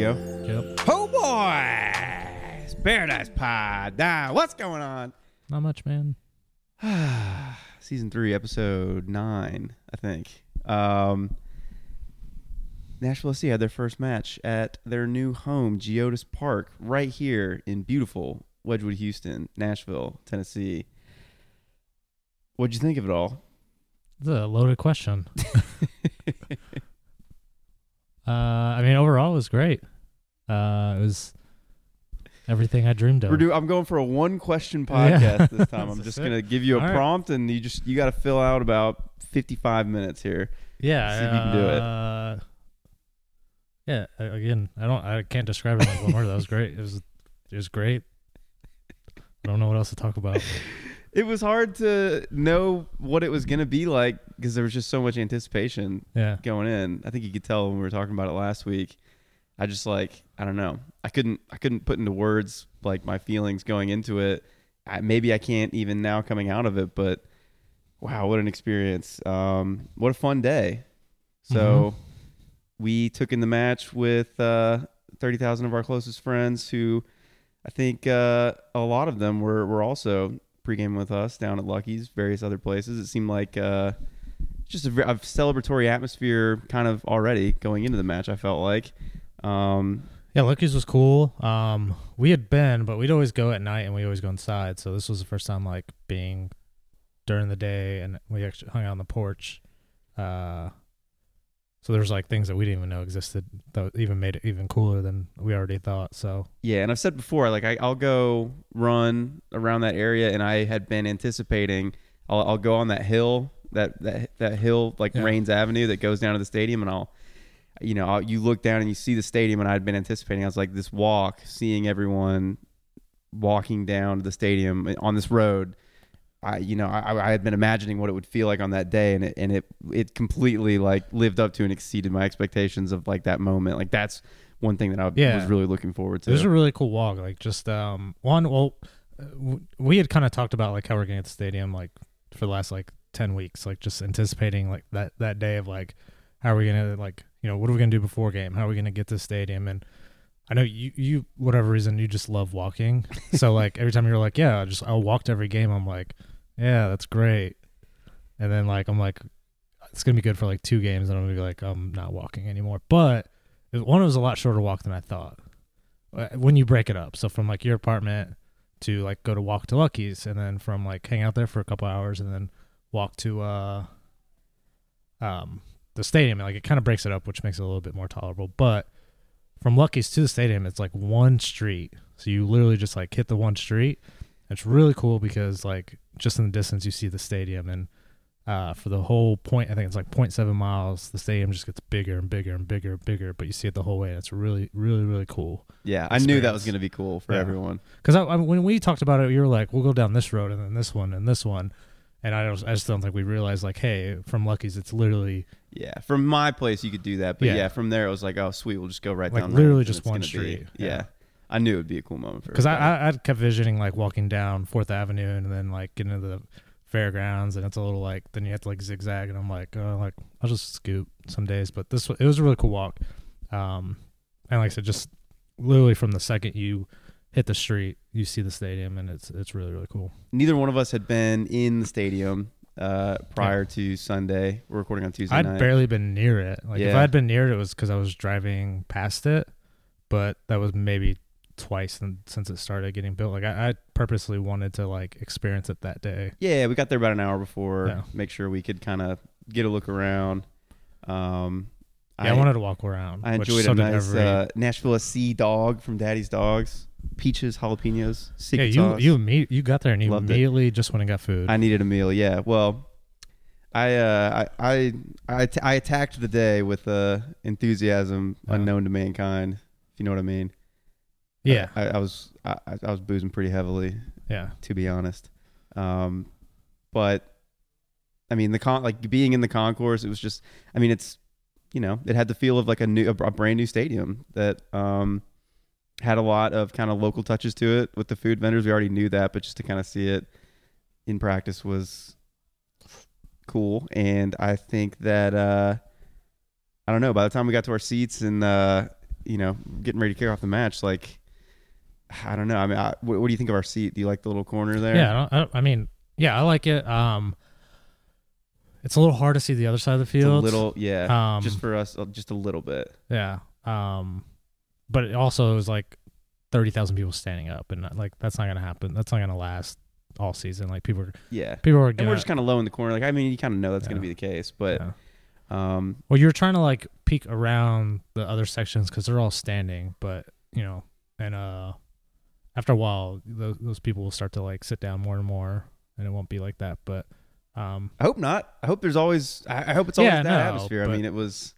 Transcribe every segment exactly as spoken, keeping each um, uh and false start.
go. Yep. Oh, boy. It's Paradise Pod. Now, what's going on? Not much, man. Season three, episode nine, I think. Um, Nashville S C had their first match at their new home, Geodis Park, right here in beautiful Wedgwood, Houston, Nashville, Tennessee. What'd you think of it all? It's a loaded question. uh, I mean, overall, it was great. Uh, it was everything I dreamed of. We're do- I'm going for a one-question podcast yeah. this time. I'm just going to give you a all prompt, right. and you just you got to fill out about fifty-five minutes here. Yeah. See if uh, you can do it. Uh, yeah. Again, I don't. I can't describe it like one word. That was great. It was. It was great. I don't know what else to talk about. It was hard to know what it was going to be like because there was just so much anticipation yeah. going in. I think you could tell when we were talking about it last week. I just like, I don't know. I couldn't I couldn't put into words like my feelings going into it. I, maybe I can't even now coming out of it, but wow, what an experience. Um, what a fun day. So mm-hmm. we took in the match with uh, thirty thousand of our closest friends who I think uh, a lot of them were, were also pregame with us down at Lucky's, various other places. It seemed like uh, just a, a celebratory atmosphere kind of already going into the match, I felt like. Um, yeah, Lucky's was cool. Um, we had been, but we'd always go at night and we always go inside. So this was the first time like being during the day, and we actually hung out on the porch. Uh, so there was like things that we didn't even know existed that even made it even cooler than we already thought. So yeah, and I've said before, like I, I'll go run around that area, and I had been anticipating I'll, I'll go on that hill, that that that hill like yeah. Rains Avenue that goes down to the stadium, and I'll, you know, I'll, you look down and you see the stadium, and I'd been anticipating. I was like, this walk, seeing everyone walking down to the stadium on this road. I, you know, I, I had been imagining what it would feel like on that day, and it, and it, it completely like lived up to and exceeded my expectations of like that moment. Like that's one thing that I yeah. was really looking forward to. It was a really cool walk. Like just um one, well, we had kind of talked about like how we're getting at the stadium, like for the last like ten weeks, like just anticipating like that, that day of like, how are we going to like, you know, what are we going to do before game? How are we going to get to the stadium? And I know you, you, whatever reason, you just love walking. So like every time you're like, yeah, I just, I'll walk to every game. I'm like, yeah, that's great. And then like, I'm like, it's going to be good for like two games. And I'm going to be like, I'm not walking anymore. But it, one, it was a lot shorter walk than I thought when you break it up. So from like your apartment to like go to walk to Lucky's, and then from like hang out there for a couple hours and then walk to, uh, um, the stadium. Like it kind of breaks it up, which makes it a little bit more tolerable. But from Lucky's to the stadium, it's like one street. So you literally just like hit the one street. It's really cool because like just in the distance you see the stadium, and uh, for the whole point, I think it's like zero point seven miles. The stadium just gets bigger and bigger and bigger and bigger, but you see it the whole way. And it's really, really, really cool. Yeah, experience. I knew that was going to be cool for yeah. everyone. Because I, I, when we talked about it, you were like, we'll go down this road and then this one and this one. And I, don't, I just don't think we realized, like, hey, from Lucky's, it's literally... Yeah, from my place, you could do that. But, yeah, yeah from there, it was like, oh, sweet, we'll just go right like down there. Like, literally just one street. Be, yeah. yeah. I knew it would be a cool moment for Because I, I kept visioning, like, walking down fourth avenue and then, like, getting into the fairgrounds. And it's a little, like, then you have to, like, zigzag. And I'm like, oh, like, I'll just scoop some days. But this it was a really cool walk. Um, and, like I said, just literally from the second you... hit the street, you see the stadium, and it's it's really, really cool. Neither one of us had been in the stadium uh, prior yeah. to Sunday. We're recording on Tuesday I'd night. I'd barely been near it. Like yeah. If I had been near it, it was because I was driving past it, but that was maybe twice since it started getting built. Like I, I purposely wanted to like experience it that day. Yeah, we got there about an hour before, yeah. make sure we could kind of get a look around. Um Yeah, I, I wanted to walk around. I enjoyed a nice uh, Nashville S C dog from Daddy's Dogs, peaches, jalapenos, secret yeah, you, sauce. You, you, you got there and you Loved immediately it. Just went and got food. I needed a meal, yeah. Well, I uh, I, I, I, t- I attacked the day with uh, enthusiasm yeah. unknown to mankind, if you know what I mean. Yeah. I, I, I was I, I was boozing pretty heavily, yeah. to be honest. Um, but, I mean, the con- like being in the concourse, it was just, I mean, it's, you know, it had the feel of like a new, a brand new stadium that um, had a lot of kind of local touches to it with the food vendors. We already knew that, but just to kind of see it in practice was cool. And I think that, uh, I don't know, by the time we got to our seats and uh, you know, getting ready to kick off the match, like, I don't know. I mean, I, what, what do you think of our seat? Do you like the little corner there? Yeah, I, don't, I, don't, I mean, yeah, I like it. Um, it's a little hard to see the other side of the field. It's a little, yeah, um, just for us, just a little bit. Yeah, um, but it also is like thirty thousand people standing up, and not, like that's not gonna happen. That's not gonna last all season. Like people are, yeah, people are. And we're just kind of low in the corner. Like I mean, you kind of know that's yeah. gonna be the case, but. Yeah. Um, well, you're trying to like peek around the other sections because they're all standing, but you know, and uh. After a while, those, those people will start to like sit down more and more, and it won't be like that. But um, I hope not. I hope there's always. I, I hope it's always yeah, that no, atmosphere. But, I mean, it was.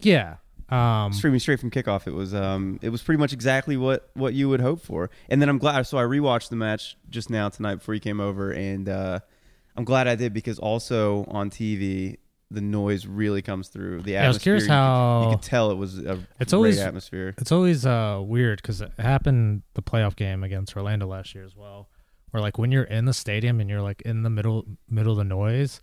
Yeah. Um, streaming straight from kickoff, it was. Um, it was pretty much exactly what, what you would hope for. And then I'm glad. So I rewatched the match just now tonight before you came over, and uh, I'm glad I did because also on T V the noise really comes through. The atmosphere. Yeah, I was curious you how could, you could tell it was a it's great always, atmosphere. It's always uh, weird because it happened the playoff game against Orlando last year as well, where like when you're in the stadium and you're like in the middle middle of the noise,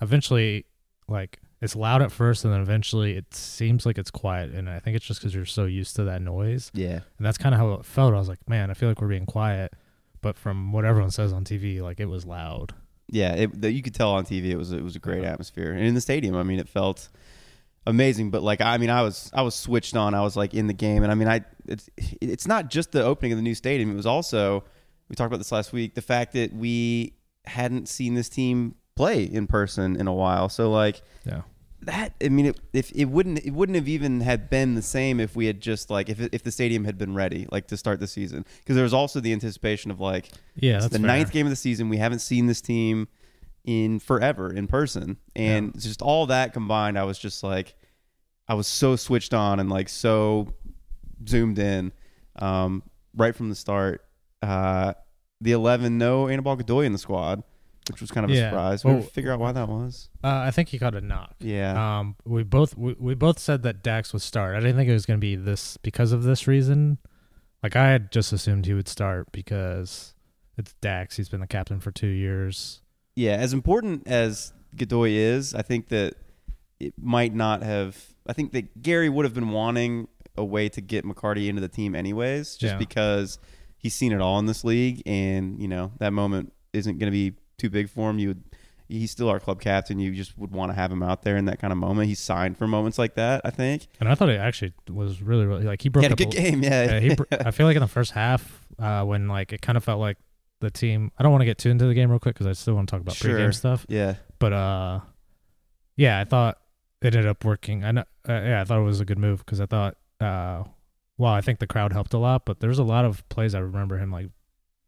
eventually like it's loud at first and then eventually it seems like it's quiet, and I think it's just because you're so used to that noise. Yeah, and that's kind of how it felt. I was like, man, I feel like we're being quiet, but from what everyone says on T V, like it was loud. Yeah, it, the, you could tell on T V it was it was a great yeah. atmosphere, and in the stadium, I mean, it felt amazing. But like, I mean, I was I was switched on. I was like in the game, and I mean, I it's it's not just the opening of the new stadium. It was also, we talked about this last week, the fact that we hadn't seen this team play in person in a while. So like, yeah, that I mean, it, if it wouldn't it wouldn't have even had been the same if we had just like if if the stadium had been ready like to start the season, because there was also the anticipation of like yeah it's that's the fair. ninth game of the season, we haven't seen this team in forever in person, and yeah. just all that combined, I was just like I was so switched on and like so zoomed in um, right from the start. Uh, the eleven, no Anibal Godoy in the squad, which was kind of a yeah. surprise. We well, figure out why that was. Uh, I think he got a knock. Yeah. Um. We both we, we both said that Dax would start. I didn't think it was going to be this because of this reason. Like I had just assumed he would start because it's Dax. He's been the captain for two years. Yeah. As important as Godoy is, I think that it might not have. I think that Gary would have been wanting a way to get McCarty into the team anyways, just yeah. because he's seen it all in this league, and you know that moment isn't going to be too big for him. You would, he's still our club captain. You just would want to have him out there in that kind of moment. He's signed for moments like that, I think. And I thought it actually was really, really like he broke he had a good game. Yeah, yeah he, I feel like in the first half, uh, when like it kind of felt like the team. I don't want to get too into the game real quick because I still want to talk about sure. pregame stuff. Yeah, but uh, yeah, I thought it ended up working. I know, uh, yeah, I thought it was a good move because I thought, uh, well, I think the crowd helped a lot, but there's a lot of plays I remember him like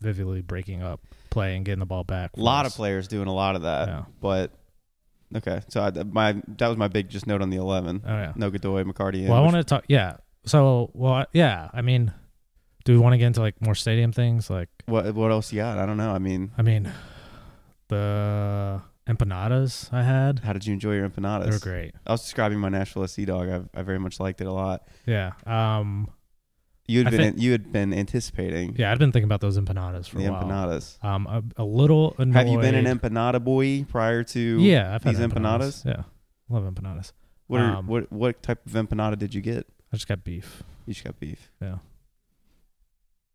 vividly breaking up play and getting the ball back. A lot of players doing a lot of that. Yeah. But okay, so I, my that was my big just note on the eleven. Oh yeah, no Godoy, McCarty. Well, I want to talk. Yeah. So well, yeah. I mean, do we want to get into like more stadium things? Like what? What else you got? I don't know. I mean, I mean, the empanadas I had. How did you enjoy your empanadas? They were great. I was describing my Nashville S C dog. I I very much liked it a lot. Yeah. Um. You had been you had been anticipating. Yeah, I'd been thinking about those empanadas for the a while. Empanadas. Um, a, a little annoyed. Have you been an empanada boy prior to? Yeah, I've had these empanadas. empanadas. Yeah, love empanadas. What are, um, what what type of empanada did you get? I just got beef. You just got beef. Yeah.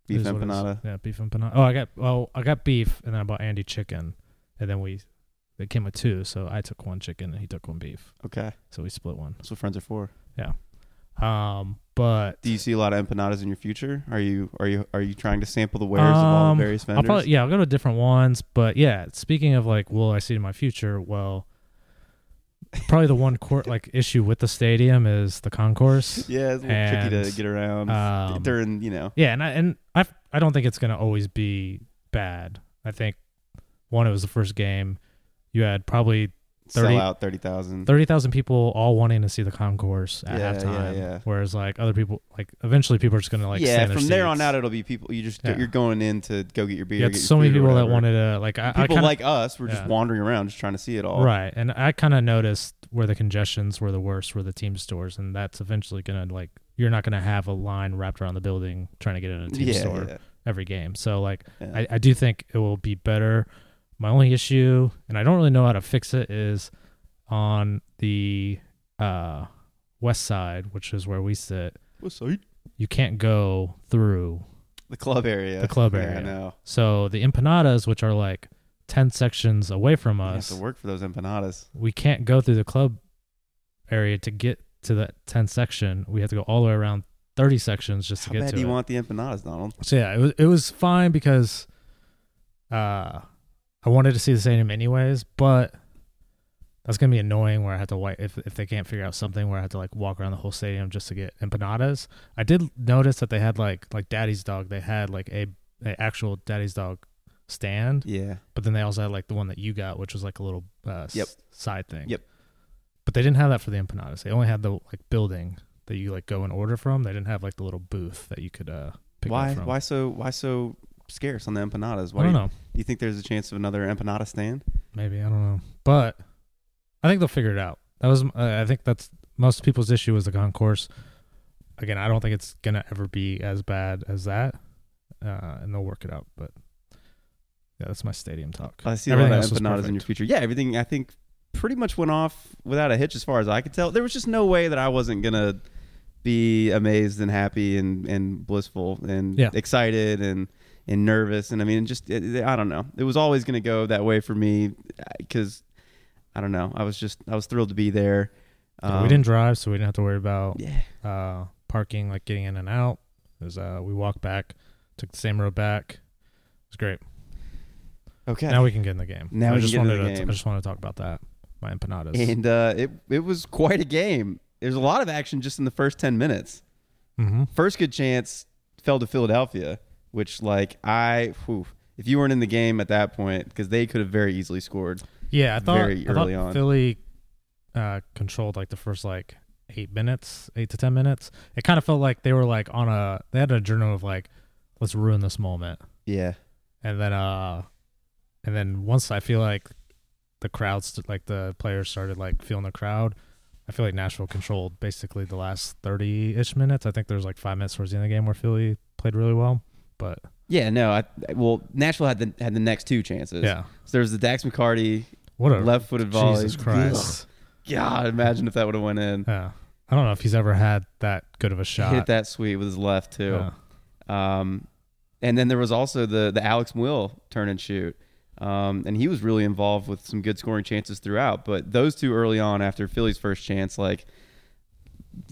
Beef empanada. Yeah, beef empanada. Oh, I got well, I got beef, and then I bought Andy chicken, and then we it came with two, so I took one chicken and he took one beef. Okay. So we split one. That's what friends are for. Yeah. Um, but do you see a lot of empanadas in your future? Are you are you are you trying to sample the wares um, of all the various vendors? I'll probably, yeah, I'll go to different ones. But yeah, speaking of like, will I see in my future? Well, probably the one court like issue with the stadium is the concourse. Yeah, it's a little and, tricky to get around um, during you know. Yeah, and I and I I don't think it's gonna always be bad. I think one, it was the first game. You had probably. thirty, sell out thirty thousand. thirty thousand people all wanting to see the concourse at yeah, halftime. Yeah, yeah. Whereas like other people, like eventually people are just going to like yeah, stay in their seats. Yeah, from there on out it'll be people, you just, yeah. you're going in to go get your beer. Yeah, get so your many people that wanted to like. I, people I kinda, like us were yeah. just wandering around just trying to see it all. Right, and I kind of noticed where the congestions were the worst were the team stores, and that's eventually going to like, you're not going to have a line wrapped around the building trying to get in a team yeah, store yeah. every game. So like, yeah. I, I do think it will be better. My only issue, and I don't really know how to fix it, is on the uh, west side, which is where we sit. West side. You can't go through the club area. The club area. Yeah, I know. So the empanadas, which are like ten sections away from us, you have to work for those empanadas. We can't go through the club area to get to that ten section. We have to go all the way around thirty sections just to How get to it. How bad do you want the empanadas, Donald? So yeah, it was it was fine because uh, I wanted to see the stadium anyways, but that's gonna be annoying where I have to like if if they can't figure out something where I have to like walk around the whole stadium just to get empanadas. I did notice that they had like like Daddy's Dog. They had like a, a actual Daddy's Dog stand. Yeah. But then they also had like the one that you got, which was like a little uh, yep. s- side thing. Yep. But they didn't have that for the empanadas. They only had the like building that you like go and order from. They didn't have like the little booth that you could uh, pick why, up from. Why so why so scarce on the empanadas? Why I don't do you, know. Do you think there's a chance of another empanada stand? Maybe I don't know, but. I think they'll figure it out. That was, uh, I think that's most people's issue was the concourse. Again, I don't think it's gonna ever be as bad as that, uh, and they'll work it out. But yeah, that's my stadium talk. I see a lot of empanadas in your future. Yeah, everything I think pretty much went off without a hitch as far as I could tell. There was just no way that I wasn't gonna be amazed and happy and, and blissful and yeah. excited and and nervous. And I mean, just it, I don't know. It was always gonna go that way for me because. I don't know. I was just, I was thrilled to be there. Um, yeah, we didn't drive, so we didn't have to worry about yeah. uh, parking, like getting in and out. It was, uh, we walked back, took the same road back. It was great. Okay. Now we can get in the game. Now I we just can get wanted in the to, game. I just want to talk about that, my empanadas. And uh, it, it was quite a game. There's a lot of action just in the first ten minutes. Mm-hmm. First good chance fell to Philadelphia, which like I, whew, if you weren't in the game at that point, because they could have very easily scored. Yeah, I thought, Very early I thought on. Philly uh, controlled like the first like eight minutes, eight to ten minutes. It kind of felt like they were like on a they had an adrenaline of like, let's ruin this moment. Yeah, and then uh, and then once I feel like the crowds st- like the players started like feeling the crowd. I feel like Nashville controlled basically the last thirty ish minutes. I think there's like five minutes towards the end of the game where Philly played really well, but. Yeah, no. I, well, Nashville had the had the next two chances. Yeah. So there was the Dax McCarty what a, left-footed volley. Jesus Christ. God, imagine if that would have went in. Yeah. I don't know if he's ever had that good of a shot. He hit that sweet with his left, too. Yeah. Um, and then there was also the the Alex Muyl turn and shoot. Um, and he was really involved with some good scoring chances throughout. But those two early on after Philly's first chance, like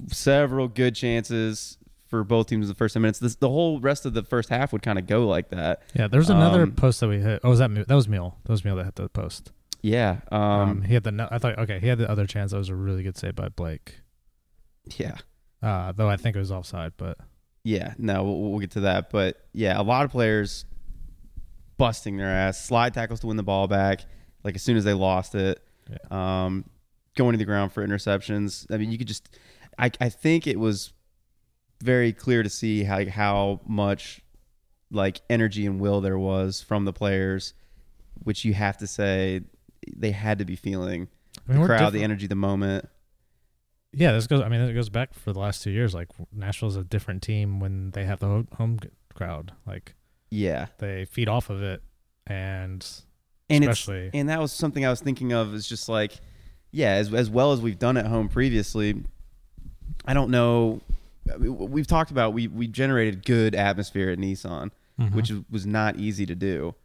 several good chances for both teams in the first ten minutes. This, the whole rest of the first half would kind of go like that. Yeah, there's another um, post that we hit. Oh, was that that was Meele? That was Meele that hit the post. Yeah, um, um, he had the. I thought okay, he had the other chance. That was a really good save by Blake. Yeah, uh, though I think it was offside, but yeah, no, we'll, we'll get to that. But yeah, a lot of players busting their ass, slide tackles to win the ball back. Like as soon as they lost it, yeah. um, going to the ground for interceptions. I mean, you could just. I I think it was. Very clear to see how how much like energy and will there was from the players, which you have to say they had to be feeling. I mean, the crowd, different. The energy, the moment. Yeah, this goes. I mean, it goes back for the last two years. Like Nashville's a different team when they have the home crowd. Like, yeah, they feed off of it, and and especially and that was something I was thinking of. Is just like, yeah, as as well as we've done at home previously. I don't know. We've talked about we we generated good atmosphere at Nissan, mm-hmm. which was not easy to do,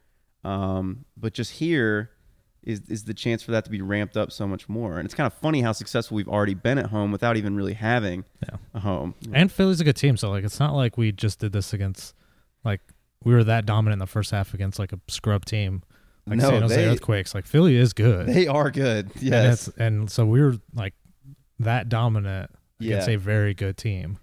um, but just here is is the chance for that to be ramped up so much more. And it's kind of funny how successful we've already been at home without even really having yeah. a home. And Philly's a good team, so like it's not like we just did this against like we were that dominant in the first half against like a scrub team like no, San Jose they, Earthquakes. Like Philly is good. They are good. Yes, and, and so we were like that dominant against yeah. a very good team.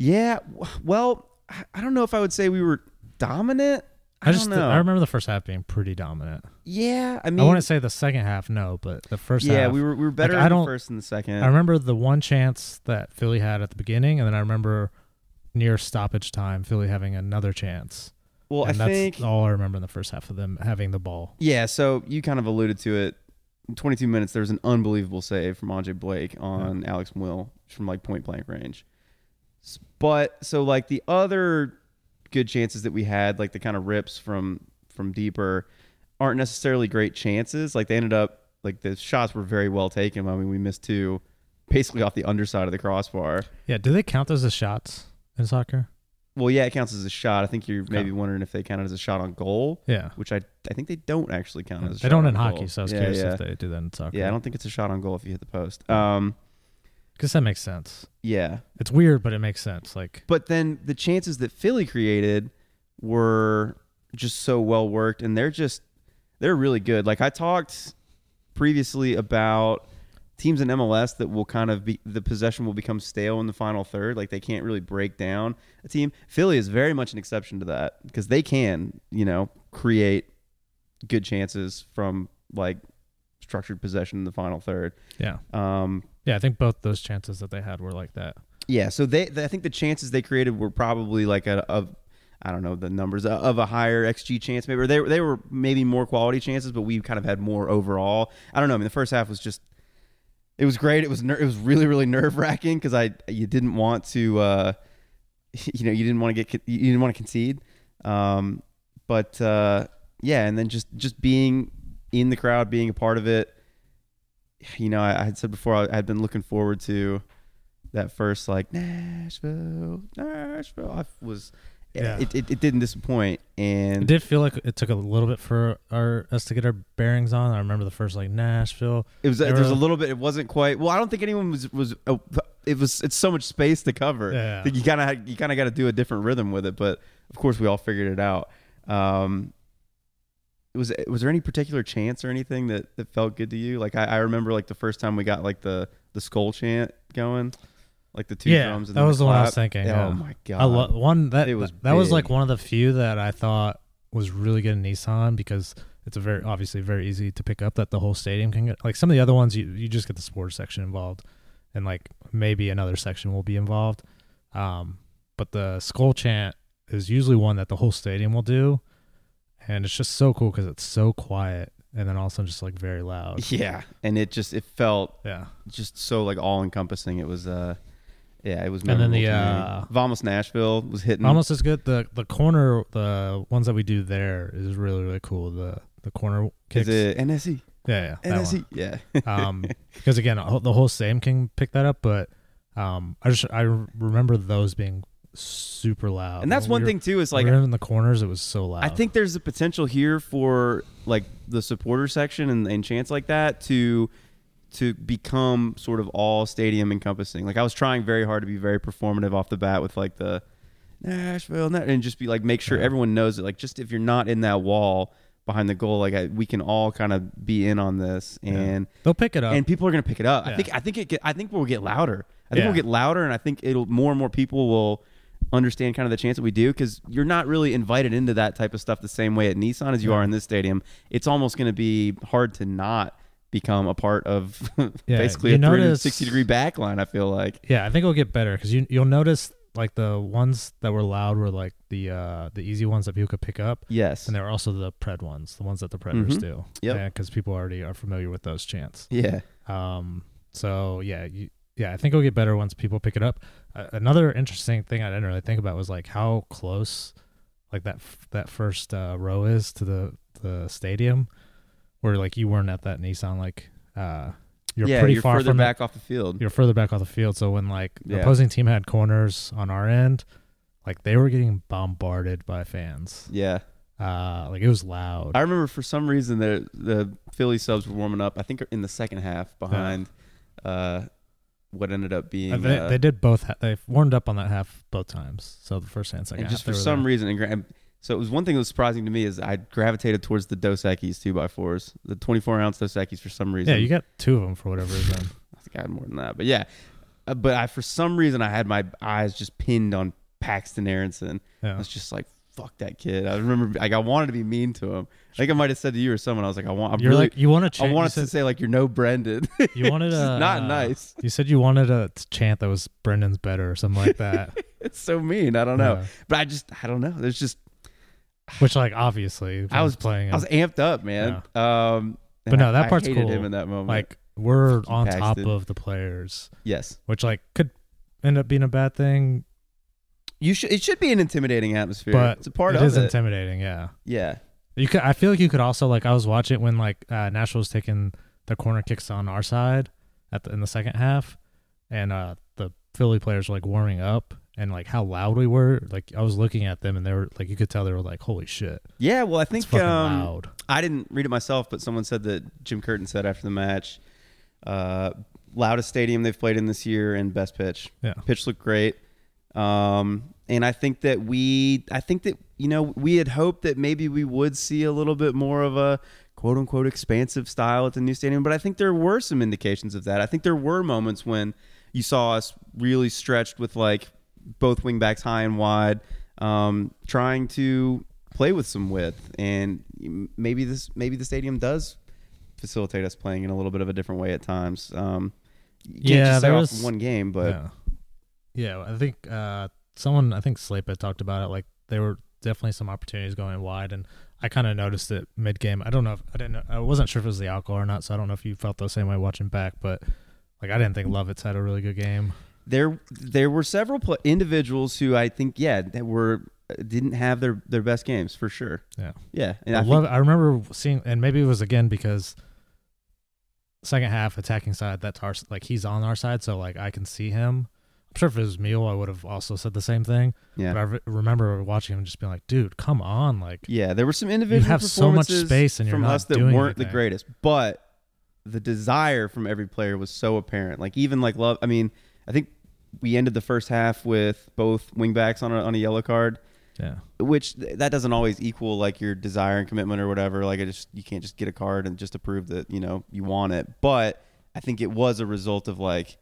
Yeah, well, I don't know if I would say we were dominant. I, I just don't know. Th- I remember the first half being pretty dominant. Yeah, I mean, I wouldn't say the second half, no, but the first yeah, half. Yeah, we were we were better like, in the first and the second. I remember the one chance that Philly had at the beginning, and then I remember near stoppage time, Philly having another chance. Well, and I that's think all I remember in the first half of them having the ball. Yeah, so you kind of alluded to it. In twenty-two minutes, there was an unbelievable save from Andre Blake on yeah. Alex Muyl from like point blank range. But so like the other good chances that we had, like the kind of rips from from deeper aren't necessarily great chances. Like they ended up like the shots were very well taken. I mean, we missed two basically off the underside of the crossbar. Yeah, do they count those as shots in soccer? Well, yeah, it counts as a shot. I think you're maybe wondering if they count it as a shot on goal. Yeah. Which I I think they don't actually count as a shot on goal. They don't in hockey, so I was yeah, curious yeah. if they do that in soccer. Yeah, I don't think it's a shot on goal if you hit the post. Um, because that makes sense. Yeah. It's weird, but it makes sense. Like, but then the chances that Philly created were just so well worked, and they're just they're really good. Like, I talked previously about teams in M L S that will kind of be, the possession will become stale in the final third. Like, they can't really break down a team. Philly is very much an exception to that because they can, you know, create good chances from like structured possession in the final third. Yeah. Um, yeah. I think both those chances that they had were like that. Yeah. So they, I think the chances they created were probably like a, a I don't know the numbers of a higher X G chance. Maybe or they they were maybe more quality chances, but we kind of had more overall. I don't know. I mean, the first half was just, it was great. It was ner- it was really really nerve wracking because I you didn't want to uh, you know you didn't want to get you didn't want to concede, um, but uh, yeah, and then just just being in the crowd, being a part of it. You know, I, I had said before I had been looking forward to that first like Nashville, Nashville. I was yeah. it, it it didn't disappoint, and it did feel like it took a little bit for our us to get our bearings on. I remember the first like Nashville. It was there's a little bit. It wasn't quite. Well, I don't think anyone was was. Uh, it was it's so much space to cover yeah. that you kind of you kind of got to do a different rhythm with it. But of course, we all figured it out. Um, was was there any particular chance or anything that, that felt good to you? Like I, I remember like the first time we got like the the skull chant going. Like the two yeah, drums. And that was the one I was thinking. Yeah. Yeah. Oh my god! I lo- one that it was that big. Was like one of the few that I thought was really good in Nissan because it's a very obviously very easy to pick up that the whole stadium can get. Like some of the other ones, you you just get the sports section involved, and like maybe another section will be involved. Um, but the skull chant is usually one that the whole stadium will do, and it's just so cool because it's so quiet and then also just like very loud. Yeah, and it just it felt yeah just so like all encompassing. It was uh. Yeah, it was memorable. And then the uh, Vamos Nashville was hitting. Vamos is good. The the corner, the ones that we do there is really, really cool. The the corner kicks. Is it N S E? Yeah, yeah. N S E, yeah. um, because, again, the whole Sam King picked that up, but um, I just I remember those being super loud. And that's when one we were, thing, too, is like. We in the corners, it was so loud. I think there's a potential here for, like, the supporter section and, and chants like that to. to become sort of all stadium encompassing. Like I was trying very hard to be very performative off the bat with like the Nashville and just be like, make sure everyone knows it. Like just if you're not in that wall behind the goal, like I, we can all kind of be in on this and yeah. they'll pick it up and people are going to pick it up. Yeah. I think, I think it, get, I think we'll get louder. I think yeah. we'll get louder. And I think it'll more and more people will understand kind of the chance that we do. Cause you're not really invited into that type of stuff the same way at Nissan as you yeah. are in this stadium. It's almost going to be hard to not become a part of yeah, basically a three sixty degree back line, I feel like. Yeah, I think it'll get better because you, you'll notice like the ones that were loud were like the uh, the easy ones that people could pick up. Yes. And there were also the Pred ones, the ones that the Predators mm-hmm. do. Yep. Yeah. Because people already are familiar with those chants. Yeah. Um. So, yeah, you, yeah, I think it'll get better once people pick it up. Uh, another interesting thing I didn't really think about was like how close like that f- that first uh, row is to the, the stadium. Where like you weren't at that Nissan, like uh, you're yeah, pretty you're far further from back it. Off the field. You're further back off the field. So when like the yeah. opposing team had corners on our end, like they were getting bombarded by fans. Yeah, uh, like it was loud. I remember for some reason the the Philly subs were warming up. I think in the second half behind yeah. uh, what ended up being uh, they, uh, they did both. Ha- they warmed up on that half both times. So the first and second. And half, just for some there. reason, and. and So it was one thing that was surprising to me is I gravitated towards the Dos Equis two by fours, the twenty-four ounce Dos Equis for some reason. Yeah, you got two of them for whatever reason. I think I had more than that, but yeah. Uh, but I, for some reason, I had my eyes just pinned on Paxton Aronson. Yeah. I was just like, "Fuck that kid!" I remember, like, I wanted to be mean to him. I think I might have said to you or someone, I was like, "I want." I'm You're really, like, you want to? Ch- I wanted said, to say like, "You're no Brendan." You wanted a not uh, nice. You said you wanted a chant that was Brendan's better or something like that. It's so mean. I don't know, yeah. but I just I don't know. There's just. Which, like, obviously, I was playing. I was amped up, man. Yeah. Um, but no, that I, part's I hated cool. him in that moment. Like, we're on Paxton. Top of the players. Yes, which like could end up being a bad thing. You should. It should be an intimidating atmosphere. But it's a part it of it. It is intimidating. Yeah. Yeah. You could. I feel like you could also like. I was watching when like uh, Nashville was taking the corner kicks on our side at the, in the second half, and uh, the Philly players were like warming up and like how loud we were. Like I was looking at them and they were like, you could tell they were like, holy shit. Yeah, well, I think um, loud. I didn't read it myself, but someone said that Jim Curtin said after the match, uh, loudest stadium they've played in this year and best pitch. Yeah, pitch looked great. Um, and I think that we, I think that, you know, we had hoped that maybe we would see a little bit more of a quote unquote expansive style at the new stadium. But I think there were some indications of that. I think there were moments when you saw us really stretched with like both wing backs high and wide, um, trying to play with some width. And maybe this, maybe the stadium does facilitate us playing in a little bit of a different way at times. Um, you can't yeah, just there was one game, but yeah. Yeah, I think uh, someone, I think Slapa talked about it, like there were definitely some opportunities going wide, and I kind of noticed it mid-game. I don't know if, I didn't know, I wasn't sure if it was the alcohol or not, so I don't know if you felt the same way watching back, but like I didn't think Lovitz had a really good game. There there were several pl- individuals who I think, yeah, that were, didn't have their, their best games for sure. Yeah. Yeah. And I, I, love, think- I remember seeing, and maybe it was again because second half attacking side, that's our, like he's on our side, so like I can see him. I'm sure if it was Meele, I would have also said the same thing. Yeah. But I re- remember watching him just being like, dude, come on. Like, yeah, there were some individual you have performances so much space and you're from not us that doing weren't anything. The greatest, but the desire from every player was so apparent. Like, even like Love, I mean, I think we ended the first half with both wingbacks on a, on a yellow card. Yeah. Which th- that doesn't always equal like your desire and commitment or whatever. Like, I just, you can't just get a card and just to prove that, you know, you want it. But I think it was a result of like,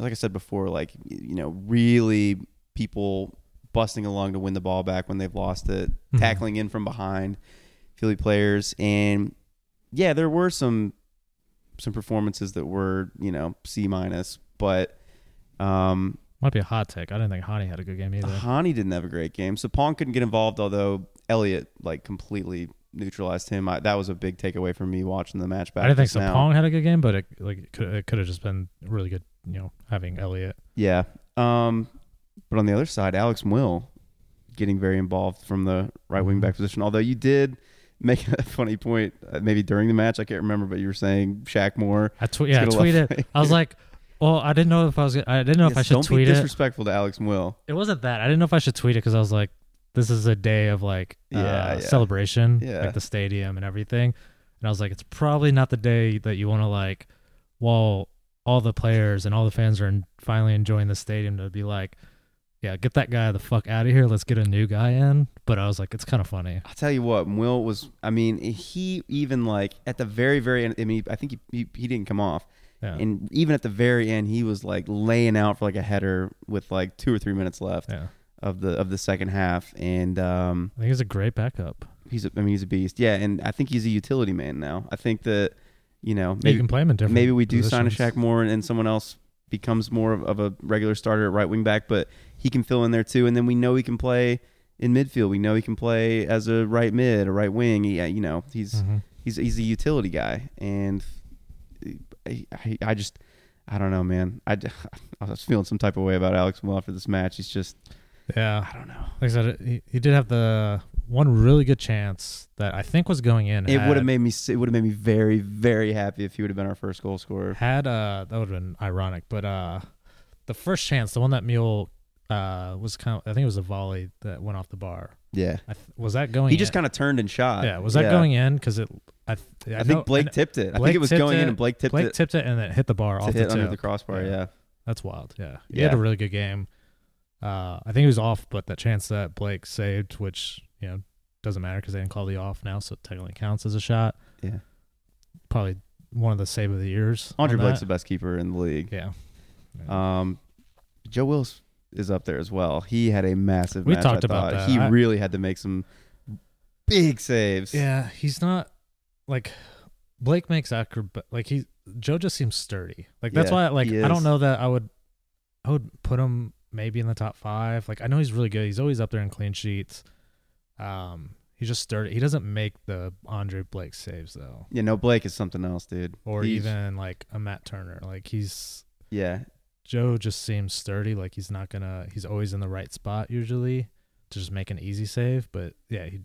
like I said before, like, you know, really people busting along to win the ball back when they've lost it, mm-hmm. tackling in from behind Philly players. And yeah, there were some, some performances that were, you know, C minus, but, um, might be a hot take. I didn't think Hany had a good game either. Hany didn't have a great game. Sapong couldn't get involved, although Elliot like completely neutralized him. I, that was a big takeaway for me watching the match back. I didn't think Sapong had a good game, but it like it could, it could have just been really good. You know, having Elliot. Yeah. Um, but on the other side, Alex Muyl getting very involved from the right wing back position. Although you did make a funny point, uh, maybe during the match, I can't remember, but you were saying Shaq Moore. I tw- yeah, I tweeted. I was like, well, I didn't know if I was. Gonna, I didn't know yes, if I should tweet it. Don't be disrespectful to Alex Muyl. It wasn't that. I didn't know if I should tweet it because I was like, this is a day of like uh, yeah, yeah. celebration, yeah. like the stadium and everything. And I was like, it's probably not the day that you want to like, well. all the players and all the fans are in, finally enjoying the stadium to be like, yeah, get that guy the fuck out of here. Let's get a new guy in. But I was like, it's kind of funny. I'll tell you what, Will was, I mean, he even like at the very, very end, I mean, I think he he, he didn't come off. Yeah. And even at the very end, he was like laying out for like a header with like two or three minutes left yeah. of the of the second half. And um, I think he's a great backup. He's a, I mean, he's a beast. Yeah, and I think he's a utility man now. I think that You know, maybe, you can play him in different maybe we do positions. Sign a Shaq Moore and, and someone else becomes more of, of a regular starter at right wing back, but he can fill in there too. And then we know he can play in midfield. We know he can play as a right mid, a right wing. He, you know, he's mm-hmm. he's he's a utility guy. And I, I, I just, I don't know, man. I, I was feeling some type of way about Alex Muyl after this match. He's just, yeah, I don't know. Like I said, he, he did have the one really good chance that I think was going in. It would have made me. It would have made me very, very happy if he would have been our first goal scorer. Had uh, that would have been ironic. But uh, the first chance, the one that Meele uh was kind of, I think it was a volley that went off the bar. Yeah, I th- was that going? He in? Just kind of turned and shot. Yeah, was that yeah. going in? Because it, I, th- I, I think know, Blake I, tipped it. Blake I think it was going it, in, and Blake tipped Blake it. Blake tipped it and it hit the bar. Off hit the tip. Under the crossbar. Yeah. yeah, that's wild. Yeah, he yeah. had a really good game. Uh, I think he was off, but that chance that Blake saved, which you know doesn't matter because they didn't call the off now, so it technically counts as a shot. Yeah, probably one of the save of the years. Andre Blake's the best keeper in the league. Yeah. yeah. Um, Joe Wills is up there as well. He had a massive. We match, talked I about that. He I, really had to make some big saves. Yeah, he's not like Blake makes acrobat. Like he Joe just seems sturdy. Like that's yeah, why. Like I don't know that I would. I would put him. Maybe in the top five. Like I know he's really good. He's always up there in clean sheets. Um, he just started. He doesn't make the Andre Blake saves though. Yeah, no, Blake is something else, dude. Or he's, even like a Matt Turner. Like he's yeah. Joe just seems sturdy. Like he's not gonna. He's always in the right spot usually to just make an easy save. But yeah, he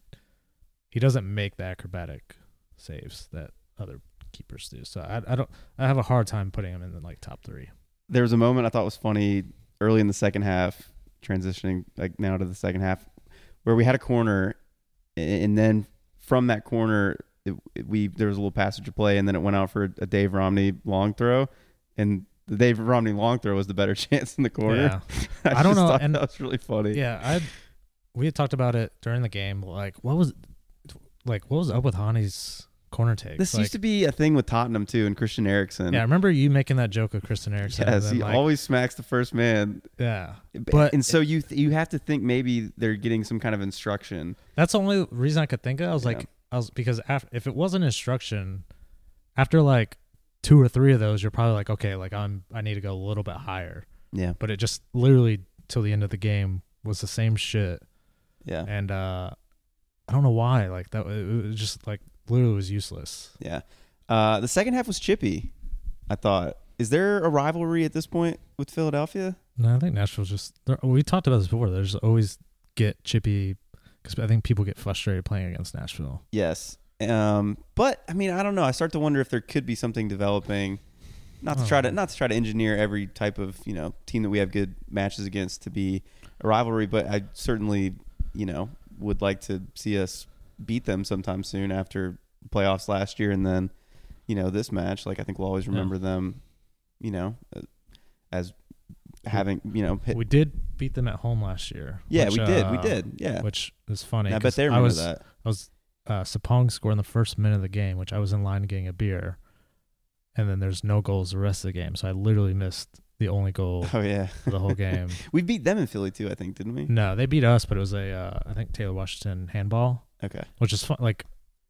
he doesn't make the acrobatic saves that other keepers do. So I I don't. I have a hard time putting him in the like top three. there was a moment I thought was funny early in the second half, transitioning like now to the second half, where we had a corner, and then from that corner, it, it, we there was a little passage of play, and then it went out for a, a Dave Romney long throw, and the Dave Romney long throw was the better chance in the corner. Yeah. I, I don't just know, thought and that was really funny. Yeah, I we had talked about it during the game. Like, what was like what was up with Hani's corner take? This like, used to be a thing with Tottenham too, and Christian Eriksen. Yeah, I remember you making that joke of Christian Eriksen. Yes, then, he like, always smacks the first man. Yeah, but and so it, you th- you have to think maybe they're getting some kind of instruction. That's the only reason I could think of. I was yeah. like, I was because after, if it wasn't instruction, after like two or three of those, you're probably like, okay, like I'm, I need to go a little bit higher. Yeah. But it just literally till the end of the game was the same shit. Yeah. And uh, I don't know why, like that, it was just like literally was useless. Yeah. Uh, the second half was chippy, I thought. Is there a rivalry at this point with Philadelphia? No, I think Nashville's just, we talked about this before. There's always get chippy because I think people get frustrated playing against Nashville. Yes. Um, but I mean, I don't know. I start to wonder if there could be something developing, not to oh. try to, not to try to engineer every type of, you know, team that we have good matches against to be a rivalry, but I certainly, you know, would like to see us beat them sometime soon after playoffs last year. And then, you know, this match, like I think we'll always remember yeah. them, you know, as having, you know, hit. We did beat them at home last year. Yeah, which, we did. Uh, we did. Yeah. Which is funny. I bet they remember I was, that. I was, Uh, Sapong scored in the first minute of the game, which I was in line getting a beer, and then there's no goals the rest of the game, so I literally missed the only goal. Oh yeah, for the whole game. We beat them in Philly too, I think, didn't we? No, they beat us, but it was a uh, I think Taylor Washington handball. Okay, which is fun, like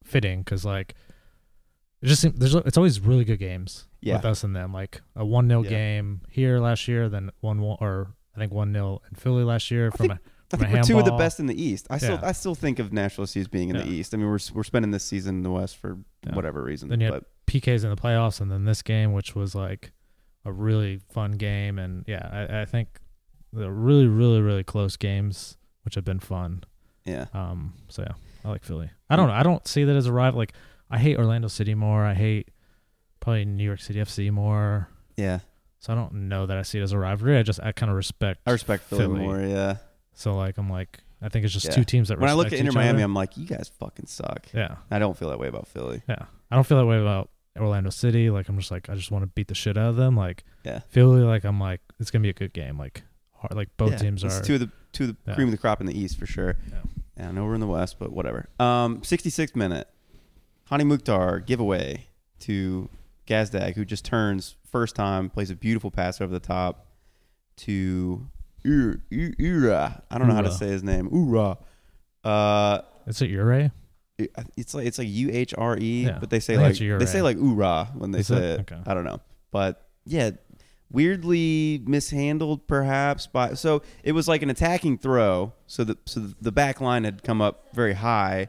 fitting because like it just seemed, there's it's always really good games yeah. with us and them. Like a one nil yeah. game here last year, then one one or I think one nil in Philly last year from. Think- a I think we're two of the best in the East. I yeah. still I still think of Nashville S C as being in yeah. the East. I mean, we're we're spending this season in the West for yeah. whatever reason. Then you but. had P Ks in the playoffs, and then this game, which was like a really fun game. And, yeah, I, I think the really, really, really close games, which have been fun. Yeah. Um. So, yeah, I like Philly. I don't know. I don't see that as a rival. Like, I hate Orlando City more. I hate probably New York City F C more. Yeah. So I don't know that I see it as a rivalry. I just I kind of respect I respect Philly, Philly more, yeah. So, like, I'm like, I think it's just yeah. two teams that respect each other. When I look at Inter Miami, I'm like, you guys fucking suck. Yeah. I don't feel that way about Philly. Yeah. I don't feel that way about Orlando City. Like, I'm just like, I just want to beat the shit out of them. Like, yeah. Philly, like, I'm like, it's going to be a good game. Like, hard, like both yeah. teams it's are. It's two of the, two of the yeah. cream of the crop in the East for sure. Yeah. And I know we're in the West, but whatever. Um, sixty-sixth minute, Hany Mukhtar giveaway to Gazdag, who just turns first time, plays a beautiful pass over the top to... Ura, Ura. I don't know Ura. how to say his name. Ura. Uh, it's a Ure. It's like it's like U H R E, but they say like they say like Ura when they Is say it. it. Okay. I don't know, but yeah, weirdly mishandled perhaps by. So it was like an attacking throw. So the so the back line had come up very high,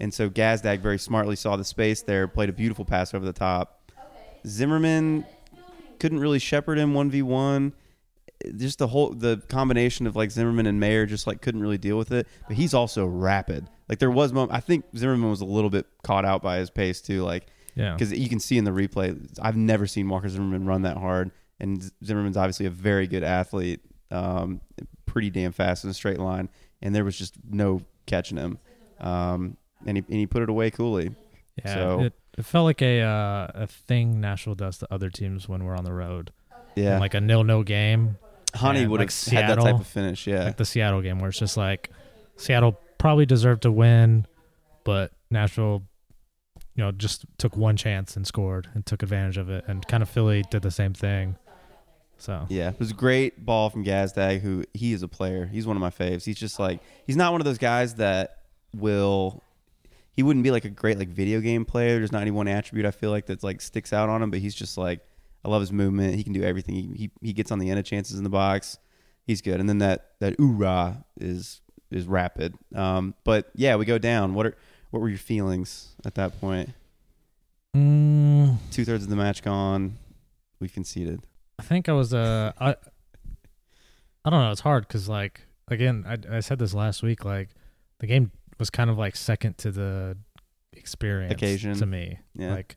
and so Gazdag very smartly saw the space there, played a beautiful pass over the top. Zimmerman couldn't really shepherd him one v one. Just the whole the combination of like Zimmerman and Mayer just like couldn't really deal with it, but he's also rapid. Like there was moment I think Zimmerman was a little bit caught out by his pace too, like yeah, because you can see in the replay I've never seen Walker Zimmerman run that hard, and Zimmerman's obviously a very good athlete, um, pretty damn fast in a straight line, and there was just no catching him, um, and he and he put it away coolly. Yeah, so it, it felt like a uh, a thing Nashville does to other teams when we're on the road. Yeah, and like a nil-nil game. Hany would like have Seattle, had that type of finish, yeah. Like the Seattle game where it's just like Seattle probably deserved to win, but Nashville, you know, just took one chance and scored and took advantage of it, and kind of Philly did the same thing. So yeah, it was a great ball from Gazdag, who he is a player. He's one of my faves. He's just like he's not one of those guys that will. He wouldn't be like a great like video game player. There's not any one attribute I feel like that's like sticks out on him, but he's just like. I love his movement. He can do everything. He, he he gets on the end of chances in the box. He's good. And then that that Ura is is rapid. Um, but yeah, we go down. What are what were your feelings at that point? Mm. Two thirds of the match gone. We conceded. I think I was uh I I don't know. It's hard because like again I I said this last week. Like the game was kind of like second to the experience occasion to me. Yeah. Like.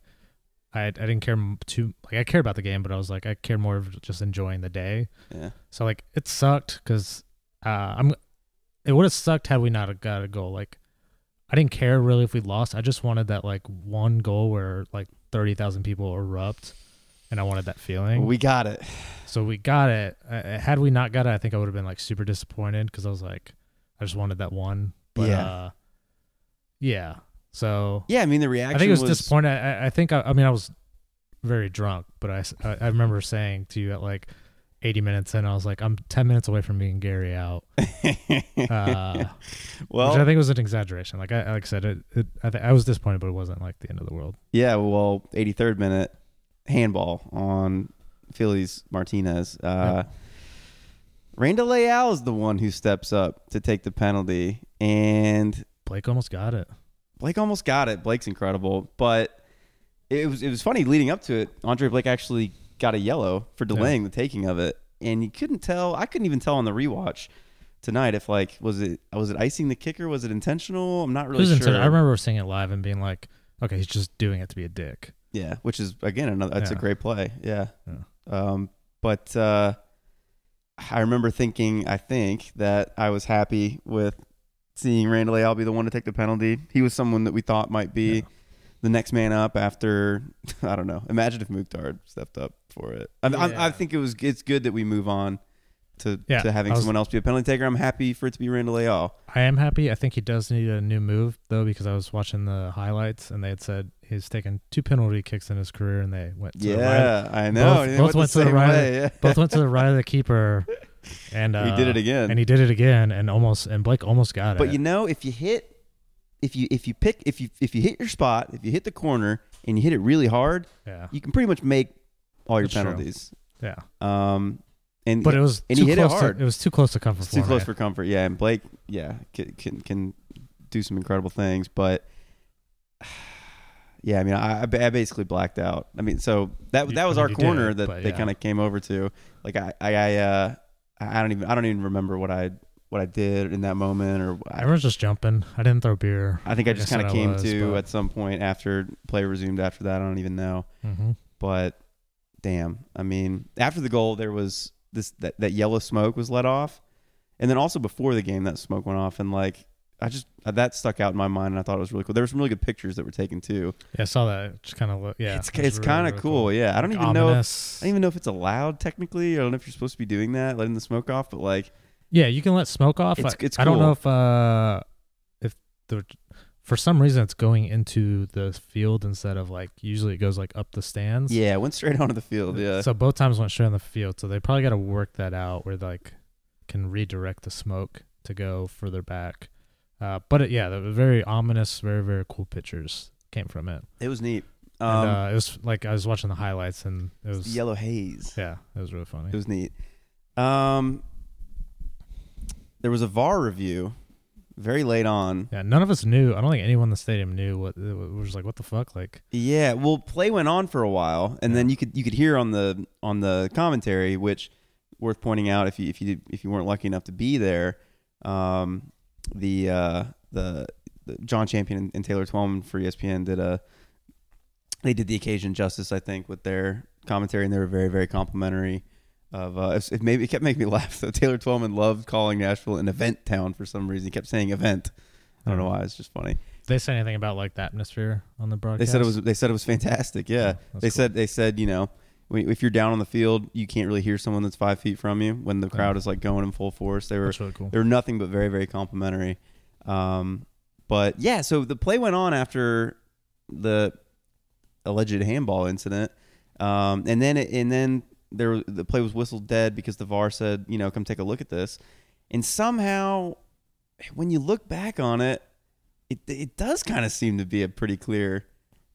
I I didn't care too, like I cared about the game, but I was like, I cared more of just enjoying the day. Yeah. So like it sucked because uh, I'm, it would have sucked had we not got a goal. Like I didn't care really if we lost. I just wanted that like one goal where like thirty thousand people erupt, and I wanted that feeling. We got it. So we got it. Uh, had we not got it, I think I would have been like super disappointed because I was like, I just wanted that one. But yeah. Uh, yeah. So yeah, I mean the reaction. I think it was, was disappointing. I, I think I, I mean I was very drunk, but I, I, I remember saying to you at like eighty minutes in, I was like, I'm ten minutes away from being Gary out. uh, well, which I think was an exaggeration. Like I like I said, it, it I, th- I was disappointed, but it wasn't like the end of the world. Yeah, well, eighty-third minute handball on Philly's Martinez. Uh, yeah. Randall Leal is the one who steps up to take the penalty, and Blake almost got it. Blake almost got it. Blake's incredible. But it was it was funny leading up to it. Andre Blake actually got a yellow for delaying yeah. the taking of it. And you couldn't tell. I couldn't even tell on the rewatch tonight if, like, was it was it icing the kicker? Was it intentional? I'm not really sure. Intentional. I remember seeing it live and being like, okay, he's just doing it to be a dick. Yeah, which is, again, another. that's yeah. a great play. Yeah. yeah. Um, but uh, I remember thinking, I think, that I was happy with seeing Randall Leal be the one to take the penalty. He was someone that we thought might be yeah. the next man up after, I don't know, imagine if Mukhtar stepped up for it. I, yeah. I, I think it was it's good that we move on to, yeah, to having was, someone else be a penalty taker. I'm happy for it to be Randall Leal. I am happy. I think he does need a new move, though, because I was watching the highlights, and they had said he's taken two penalty kicks in his career, and they went to yeah, the right. Yeah, I know. Both, both went to the right. Way, yeah. Both went to the right of the keeper. And uh, he did it again, and he did it again, and almost, and Blake almost got it. But you know, if you hit, if you if you pick, if you if you hit your spot, if you hit the corner and you hit it really hard, yeah. you can pretty much make all your That's penalties. True. Yeah. Um, and but it was and too he hit close it hard. To, it was too close to comfort. It's too close for comfort. Yeah, and Blake, yeah, can, can can do some incredible things. But yeah, I mean, I, I basically blacked out. I mean, so that you, that was I mean, our corner did, that but, they yeah. kind of came over to. Like I I. I uh, I don't even I don't even remember what I what I did in that moment, or I, I was just jumping. I didn't throw beer. I think I, I just kind of came was, to but. at some point after play resumed. After that, I don't even know. Mm-hmm. But damn, I mean, after the goal, there was this that, that yellow smoke was let off, and then also before the game, that smoke went off, and like I just that stuck out in my mind, and I thought it was really cool. There were some really good pictures that were taken too. Yeah, I saw that. Just kind of yeah, it's it's really, kind of really cool. cool. Yeah, I don't like even ominous. know. If, I don't even know if it's allowed technically. I don't know if you're supposed to be doing that, letting the smoke off. But like, yeah, you can let smoke off. It's, it's I, cool. I don't know if uh if the for some reason it's going into the field instead of like usually it goes like up the stands. Yeah, it went straight onto the field. Yeah. So both times went straight on the field. So they probably got to work that out where they like can redirect the smoke to go further back. Uh, but it, yeah, the very ominous, very, very cool pictures came from it. It was neat. Um, and, uh, it was like I was watching the highlights, and it was yellow haze. Yeah, it was really funny. It was neat. Um, there was a V A R review very late on. Yeah, none of us knew. I don't think anyone in the stadium knew what it was. Like, what the fuck? Like, yeah. Well, play went on for a while, and yeah. then you could you could hear on the on the commentary, which worth pointing out if you if you if you weren't lucky enough to be there. Um, The uh, the, the John Champion and, and Taylor Twellman for E S P N did a they did the occasion justice, I think, with their commentary, and they were very very complimentary. Of uh, if, if maybe it kept making me laugh. So Taylor Twellman loved calling Nashville an event town for some reason. He kept saying event. I don't know why. It's just funny. Did they say anything about like the atmosphere on the broadcast? They said it was they said it was fantastic. Yeah, oh, they cool. said they said you know if you're down on the field, you can't really hear someone that's five feet from you when the crowd is like going in full force. They were really cool. They were nothing but very, very complimentary. Um, but yeah, so the play went on after the alleged handball incident, um, and then it, and then there the play was whistled dead because the V A R said, you know, come take a look at this. And somehow, when you look back on it, it it does kind of seem to be a pretty clear.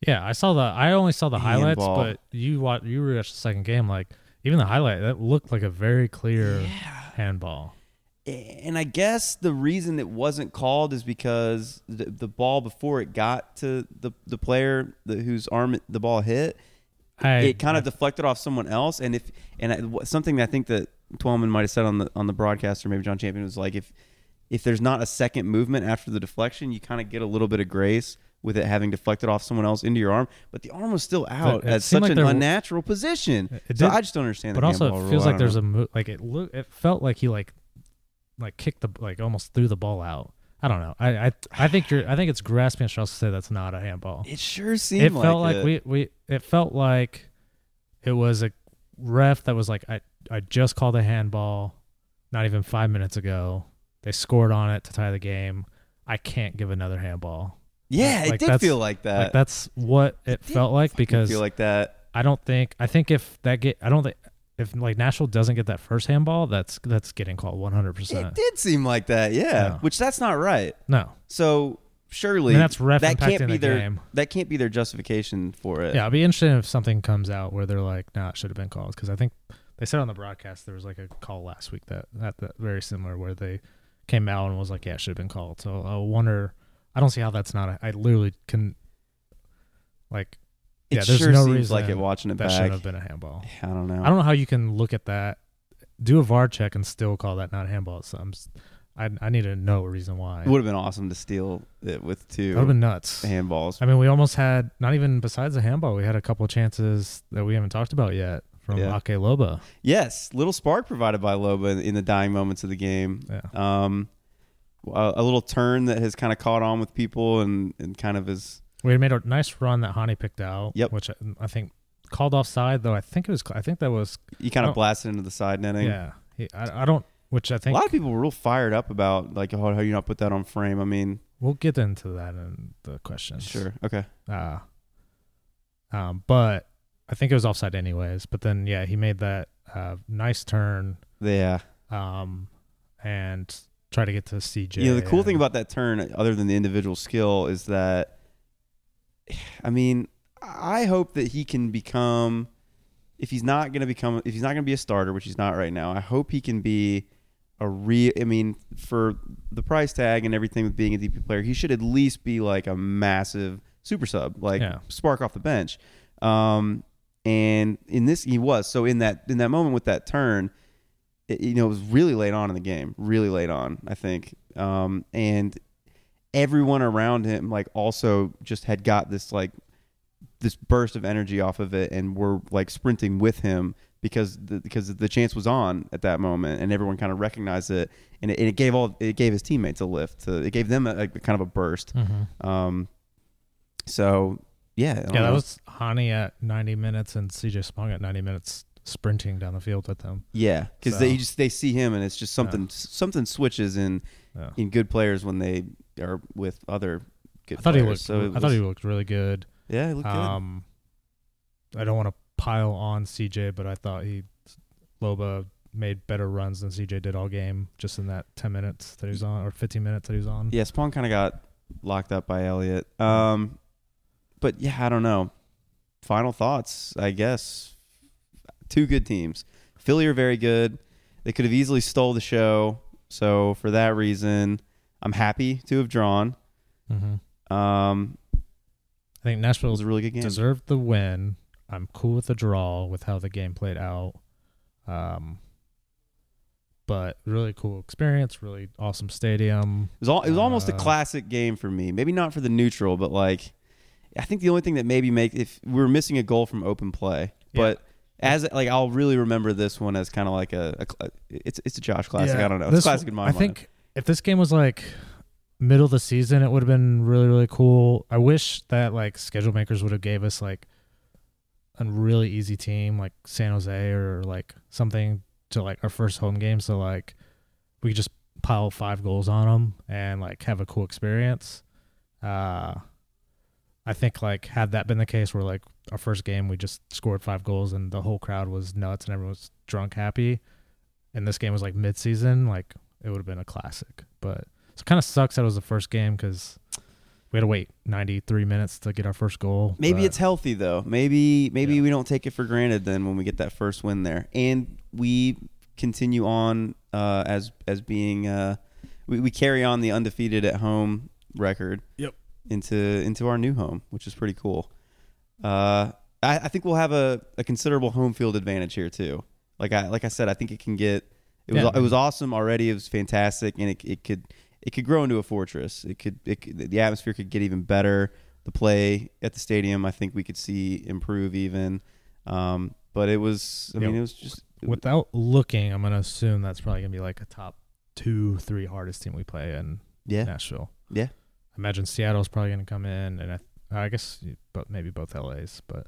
Yeah, I saw the. I only saw the highlights, handball. But you watched. You watched the second game. Like even the highlight, that looked like a very clear yeah. handball. And I guess the reason it wasn't called is because the, the ball before it got to the the player the, whose arm the ball hit, I, it kind I, of deflected off someone else. And if and I, something that I think that Twellman might have said on the on the broadcast, or maybe John Champion was like, if if there's not a second movement after the deflection, you kind of get a little bit of grace. with it having deflected off someone else into your arm, but the arm was still out at such like an unnatural position. It did, so I just don't understand. But the also, it feels rule. like there's know. a mo- like it. Lo- it felt like he like like kicked the like almost threw the ball out. I don't know. I I, I think you're. I think it's grasping at straws to say that's not a handball. It sure seemed. It felt like, like it. we we. It felt like it was a ref that was like, I I just called a handball, not even five minutes ago. They scored on it to tie the game. I can't give another handball. Yeah, like, it did feel like that. Like, that's what it, it felt like because feel like that. I don't think I think if that get I don't think if like Nashville doesn't get that first handball, that's that's getting called one hundred percent. It did seem like that, yeah. No. Which that's not right. No. So surely and that's ref that can't be the their game. That can't be their justification for it. Yeah, I'll be interested if something comes out where they're like, "Nah, it should have been called," because I think they said on the broadcast there was like a call last week that that, that very similar where they came out and was like, "Yeah, it should have been called." So I wonder. I don't see how that's not a, I literally can, like, it yeah, there's sure no seems reason like it watching it that back. Should have been a handball. Yeah, I don't know. I don't know how you can look at that, do a V A R check, and still call that not a handball. So I'm, just, I, I need to know a reason why. It would have been awesome to steal it with two. That would have been nuts. Handballs. I mean, we almost had, not even besides a handball, we had a couple of chances that we haven't talked about yet from yeah. Ake Loba. Yes, little spark provided by Loba in the dying moments of the game. Yeah. Um, A, a little turn that has kind of caught on with people and, and kind of is. We made a nice run that Hany picked out. Yep. Which I, I think called offside though. I think it was. I think that was. You kind of blasted into the side netting. Yeah. He, I, I don't. Which I think a lot of people were real fired up about, like, how how you not put that on frame. I mean, we'll get into that in the questions. Sure. Okay. Uh um, but I think it was offside anyways. But then yeah, he made that uh, nice turn. Yeah. Um, and. Try to get to C J. Yeah, the cool and, thing about that turn, other than the individual skill, is that, I mean, I hope that he can become, if he's not going to become, if he's not going to be a starter, which he's not right now, I hope he can be a real, I mean, for the price tag and everything with being a D P player, he should at least be like a massive super sub, like yeah. spark off the bench. Um, and in this, he was. So in that, in that moment with that turn, you know, it was really late on in the game, really late on, I think. Um, and everyone around him, like, also just had got this, like, this burst of energy off of it and were, like, sprinting with him because the, because the chance was on at that moment, and everyone kind of recognized it, and it, and it gave all it gave his teammates a lift. So it gave them a, a kind of a burst. Mm-hmm. Um, so, yeah. Yeah, know. That was Hany at ninety minutes and C J Spong at ninety minutes. Sprinting down the field with them, yeah, because so. they just they see him, and it's just something yeah. something switches in yeah. in good players when they are with other good I thought players. He looked, so I was, thought he looked really good. Yeah, he looked um, good. I don't want to pile on C J, but I thought he Loba made better runs than C J did all game, just in that ten minutes that he was on or fifteen minutes that he was on. Yeah, Spawn kind of got locked up by Elliot. Um, but yeah, I don't know. Final thoughts, I guess. Two good teams. Philly are very good. They could have easily stole the show. So for that reason, I'm happy to have drawn. Mm-hmm. Um, I think Nashville was a really good game. Deserved the win. I'm cool with the draw with how the game played out. Um, but really cool experience. Really awesome stadium. It was all, it was uh, almost a classic game for me. Maybe not for the neutral, but like I think the only thing that maybe make if we were missing a goal from open play, but. Yeah. As like I'll really remember this one as kind of like a, a it's it's a Josh classic. Yeah, I don't know. It's this, classic in my mind. I think if this game was like middle of the season, it would have been really really cool. I wish that like schedule makers would have gave us like a really easy team like San Jose or like something to like our first home game, so like we could just pile five goals on them and like have a cool experience. Uh, I think like had that been the case where like our first game we just scored five goals and the whole crowd was nuts and everyone was drunk happy and this game was like mid-season, like it would have been a classic. But it kind of sucks that it was the first game because we had to wait ninety-three minutes to get our first goal. Maybe but, it's healthy though. Maybe maybe yeah. we don't take it for granted then when we get that first win there. And we continue on uh, as as being uh, we, we carry on the undefeated at home record. Yep. into into our new home, which is pretty cool. Uh, I, I think we'll have a, a considerable home field advantage here too. Like I like I said, I think it can get it was yeah. it was awesome already. It was fantastic, and it it could it could grow into a fortress. It could it the atmosphere could get even better. the play at the stadium, I think we could see improve even. Um, but it was, I yeah. mean, it was just. Without looking, I'm going to assume that's probably going to be like a top two, three hardest team we play in yeah. Nashville. Yeah. I imagine Seattle's probably going to come in, and I, I guess but maybe both L A's, but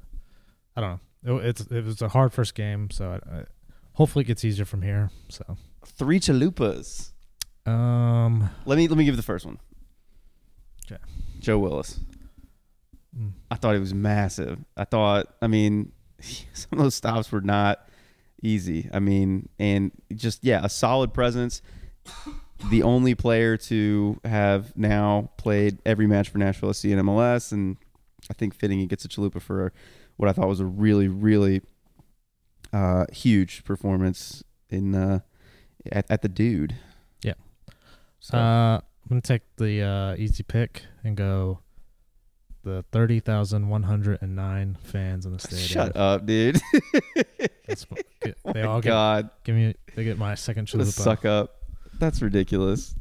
I don't know. It, it's, it was a hard first game, so I, I, hopefully it gets easier from here. So three chalupas. Um, let me let me give you the first one. Okay, Joe Willis. Mm. I thought it was massive. I thought, I mean, some of those stops were not easy. I mean, and just yeah, a solid presence. The only player to have now played every match for Nashville S C and M L S, and I think fitting he gets a chalupa for what I thought was a really, really uh, huge performance in uh, at, at the Dude. Yeah. So. Uh, I'm going to take the uh, easy pick and go the thirty thousand one hundred nine fans in the stadium. Shut up, dude. That's, they oh my all get, God. Give me, they get my second chalupa. Suck up. That's ridiculous.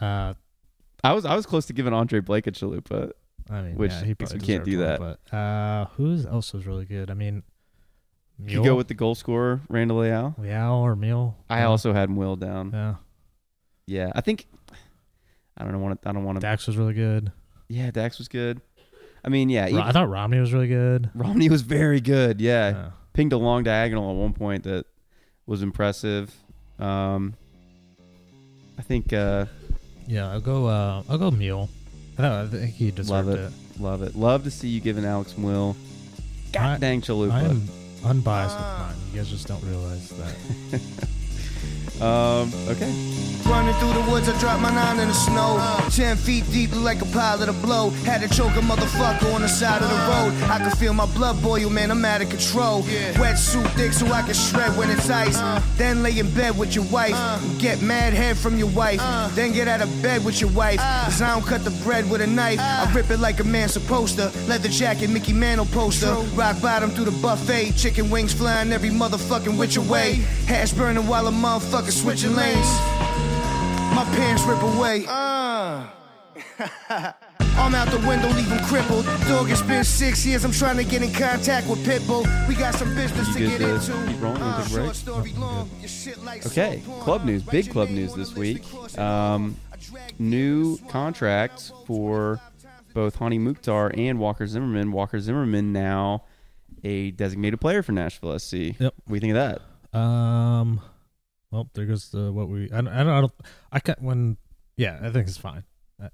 Uh, I was I was close to giving Andre Blake a chalupa. I mean, which yeah, he probably can't do that. One, but uh, who else was really good? I mean, Meele. You go with the goal scorer, Randall Leal. Leal or Meele. I yeah. also had Will down. Yeah, yeah. I think I don't want to. I don't want to. Dax was really good. Yeah, Dax was good. I mean, yeah. Even, I thought Romney was really good. Romney was very good. Yeah, yeah. Pinged a long diagonal at one point that was impressive. Um. I think, uh, yeah, I'll go. Uh, I'll go Meele. I, don't, I think he deserved love it, it. Love it. Love to see you giving Alex Muyl. God I, dang chalupa. I am unbiased ah. with mine. You guys just don't realize that. um. Okay. Running through the woods, I dropped my nine in the snow. Uh, Ten feet deep, like a pile of the blow. Had to choke a motherfucker on the side of the road. I could feel my blood boil, man. I'm out of control. Yeah. Wetsuit thick, so I can shred when it's ice. Uh, then lay in bed with your wife. Uh, get mad head from your wife. Uh, then get out of bed with your wife. Uh, Cause I don't cut the bread with a knife. Uh, I rip it like a man supposed to. Leather jacket, Mickey Mantle poster. True. Rock bottom through the buffet. Chicken wings flying every motherfucking which away. Hash burning while a motherfucker switching lanes. My pants rip away. Uh. I'm out the window, leave him crippled. Dog, it's been six years. I'm trying to get in contact with Pitbull. We got some business to get into. Uh, short story long. Your shit like okay, club news. Big club news this week. Um, new contracts for both Hany Mukhtar and Walker Zimmerman. Walker Zimmerman now a designated player for Nashville S C. Yep. What do you think of that? Um. Well, there goes the, what we. I, I don't. I don't. I cut when. Yeah, I think it's fine.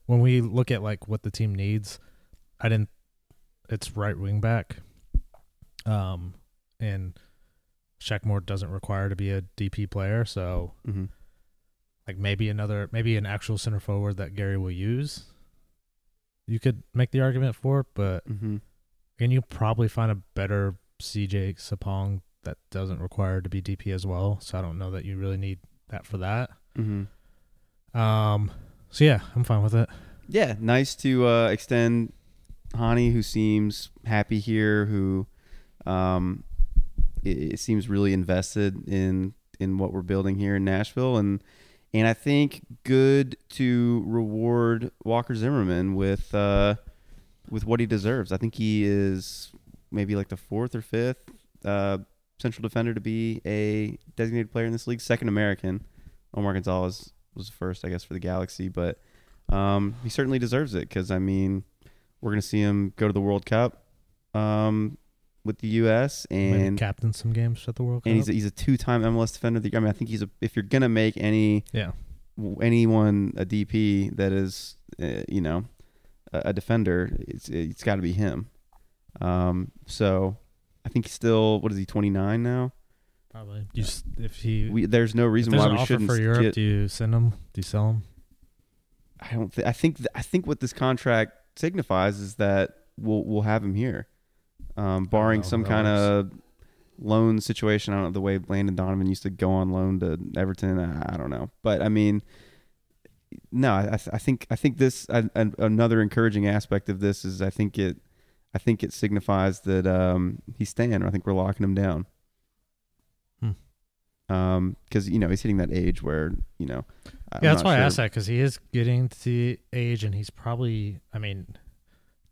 When we look at like what the team needs, I didn't. It's right wing back, um, and Shaq Moore doesn't require to be a D P player, so mm-hmm. like maybe another, maybe an actual center forward that Gary will use. You could make the argument for, but mm-hmm. and you probably find a better C J Spong that doesn't require to be D P as well, so I don't know that you really need that for that. Mm-hmm. Um, so, yeah, I'm fine with it. Yeah, nice to uh, extend Hany, who seems happy here, who um, it, it seems really invested in in what we're building here in Nashville. And and I think good to reward Walker Zimmerman with uh, with what he deserves. I think he is maybe like the fourth or fifth uh central defender to be a designated player in this league. Second American. Omar Gonzalez was the first, I guess, for the Galaxy. But um, he certainly deserves it because, I mean, we're going to see him go to the World Cup um, with the U S and captain some games at the World Cup. And he's a, he's a two-time M L S defender of the year. I mean, I think he's a, if you're going to make any yeah. anyone a D P that is, uh, you know, a, a defender, it's it's got to be him. Um, so... I think he's still, what is he, twenty-nine now? Probably. You, if he, we, there's no reason if why we shouldn't. There's an offer for Europe. Get, do you send him? Do you sell him? I don't. Th- I think. Th- I think what this contract signifies is that we'll we'll have him here, um, barring know, some kind of loan situation. I don't know the way Landon Donovan used to go on loan to Everton. I, I don't know, but I mean, no. I, I think. I think this. I, I, another encouraging aspect of this is I think it. I think it signifies that um, he's staying. I think we're locking him down. Because, hmm. um, you know, he's hitting that age where, you know. I'm yeah, that's why sure. I asked that because he is getting to the age and he's probably, I mean,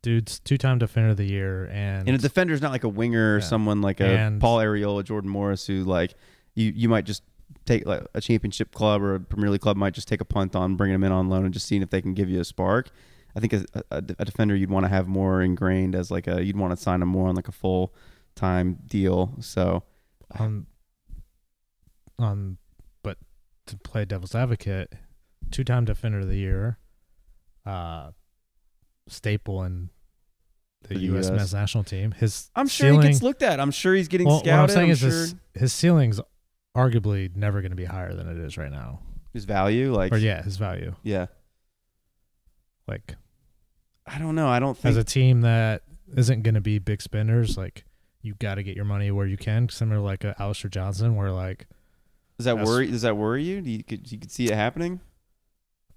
Dude's two-time defender of the year. And, and a defender's not like a winger or yeah. someone like a and, Paul Arriola, Jordan Morris, who like you, you might just take like a championship club or a Premier League club might just take a punt on, bringing them in on loan and just seeing if they can give you a spark. I think a, a, a defender you'd want to have more ingrained as like a, you'd want to sign him more on like a full-time deal. So, um, um, but to play devil's advocate, two-time defender of the year, uh, staple in the, the U S men's national team. His I'm sure ceiling, he gets looked at. I'm sure he's getting well, scouted. What I'm saying I'm is sure. his, his ceiling's arguably never going to be higher than it is right now. His value, like, or yeah, his value, yeah. Like, I don't know. I don't think as a team that isn't going to be big spenders, like you got to get your money where you can. Similar to like a Alistair Johnson, where like does that worry? Does that worry you? Do you could you could see it happening?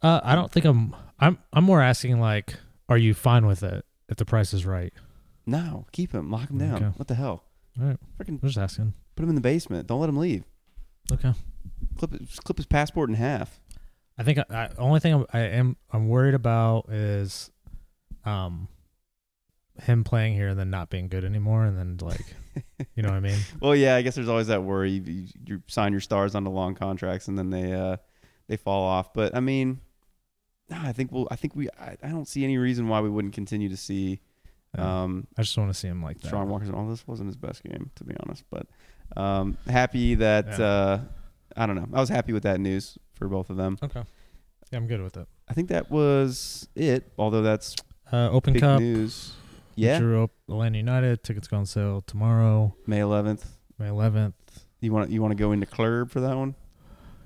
Uh, I don't think I'm. I'm. I'm more asking like, are you fine with it if the price is right? No, keep him, lock him down. Okay. What the hell? All right, freaking just asking. Put him in the basement. Don't let him leave. Okay. Clip just clip his passport in half. I think the only thing I'm, I am I'm worried about is, um, him playing here and then not being good anymore, and then like, you know what I mean? Well, yeah, I guess there's always that worry. You, you, you sign your stars onto long contracts and then they uh they fall off. But I mean, no, I think we'll. I think we. I, I don't see any reason why we wouldn't continue to see. Um, I just want to see him like that. Sean Walker's. Oh, this wasn't his best game, to be honest. But um, happy that yeah. uh, I don't know. I was happy with that news for both of them. Okay, yeah, I'm good with it. I think that was it. Although that's uh, Open big Cup news. Yeah, drew up Atlanta United. Tickets go on sale tomorrow, May eleventh. May eleventh. You want you want to go into Club for that one?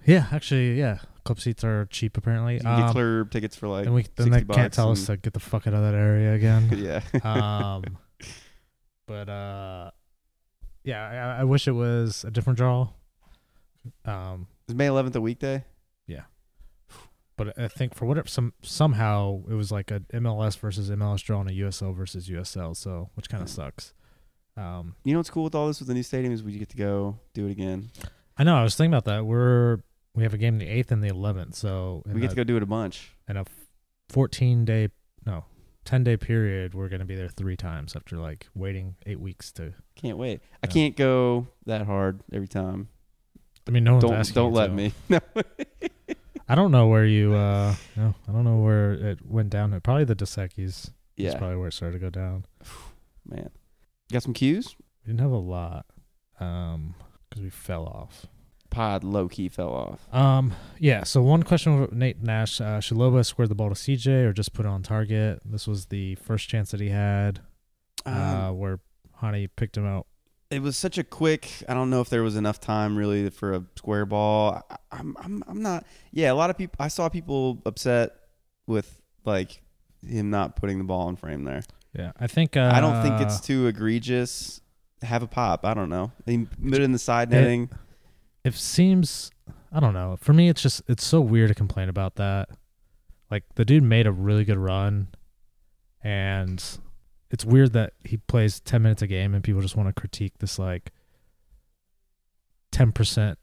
Yeah, actually, yeah. Club seats are cheap, apparently. You can um, get Club tickets for like and we, then they can't tell us to get the fuck out of that area again. Yeah. um, but, uh, yeah, I, I wish it was a different draw. Um, Is May eleventh a weekday? Yeah. But I think for whatever, some somehow it was like an M L S versus M L S draw and a U S L versus U S L, so which kind of sucks. Um, you know what's cool with all this with the new stadium is we get to go do it again. I know. I was thinking about that. We're... We have a game the eighth and the eleventh, so we get a, to go do it a bunch. In a fourteen-day, no, ten-day period, we're going to be there three times after like waiting eight weeks to. Can't wait. I know. Can't go that hard every time. I mean, no one's don't, asking. Don't you let to. me. No. I don't know where you. Uh, no, I don't know where it went down. Probably the DeSecchi's. Yeah, that's probably where it started to go down. Man, you got some cues? We didn't have a lot, um, because we fell off. Pod low-key fell off. Um, yeah, so one question with Nate Nash. Uh, should Loba square the ball to C J or just put it on target? This was the first chance that he had uh, um, where Hany picked him out. It was such a quick – I don't know if there was enough time really for a square ball. I, I'm, I'm, I'm not – yeah, a lot of people – I saw people upset with, like, him not putting the ball in frame there. Yeah, I think uh, – I don't think it's too egregious. Have a pop. I don't know. He put it in the side netting. It, It seems, I don't know. For me, it's just, it's so weird to complain about that. Like, the dude made a really good run, and it's weird that he plays ten minutes a game and people just want to critique this, like, ten percent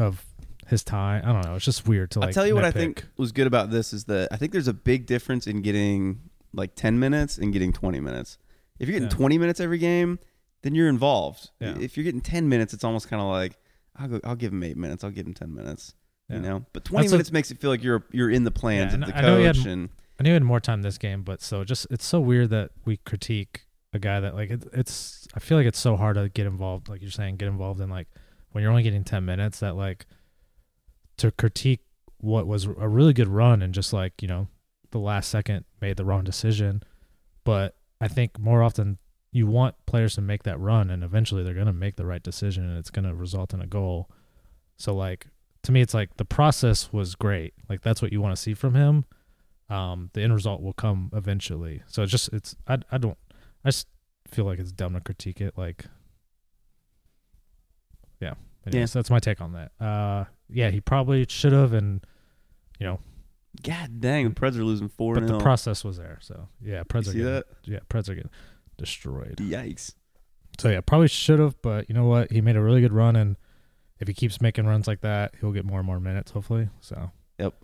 of his time. I don't know. It's just weird to, like, I'll tell you what I think was good about this is that I think there's a big difference in getting, like, ten minutes and getting twenty minutes. If you're getting yeah. twenty minutes every game, then you're involved. Yeah. If you're getting ten minutes, it's almost kind of like I'll go, I'll give him eight minutes, I'll give him ten minutes, yeah. you know. But twenty That's minutes a, makes it feel like you're you're in the plans yeah, of the I coach. Had, and I knew he had more time this game, but so just it's so weird that we critique a guy that like it, it's. I feel like it's so hard to get involved, like you're saying, get involved in like when you're only getting ten minutes. That like to critique what was a really good run and just like you know the last second made the wrong decision. But I think more often. You want players to make that run, and eventually they're going to make the right decision, and it's going to result in a goal. So, like, to me, it's like the process was great. Like, that's what you want to see from him. Um, the end result will come eventually. So, it's just, it's, I, I don't, I just feel like it's dumb to critique it. Like, yeah. Anyways, yeah. So that's my take on that. Uh, yeah, he probably should have, and, you know. God dang, the Preds are losing four. But the process was there. So, yeah, Preds are good. See that? Yeah, Preds are good. Destroyed. Yikes. So yeah, probably should have, but you know what? He made a really good run, and if he keeps making runs like that, he'll get more and more minutes, hopefully. So. Yep.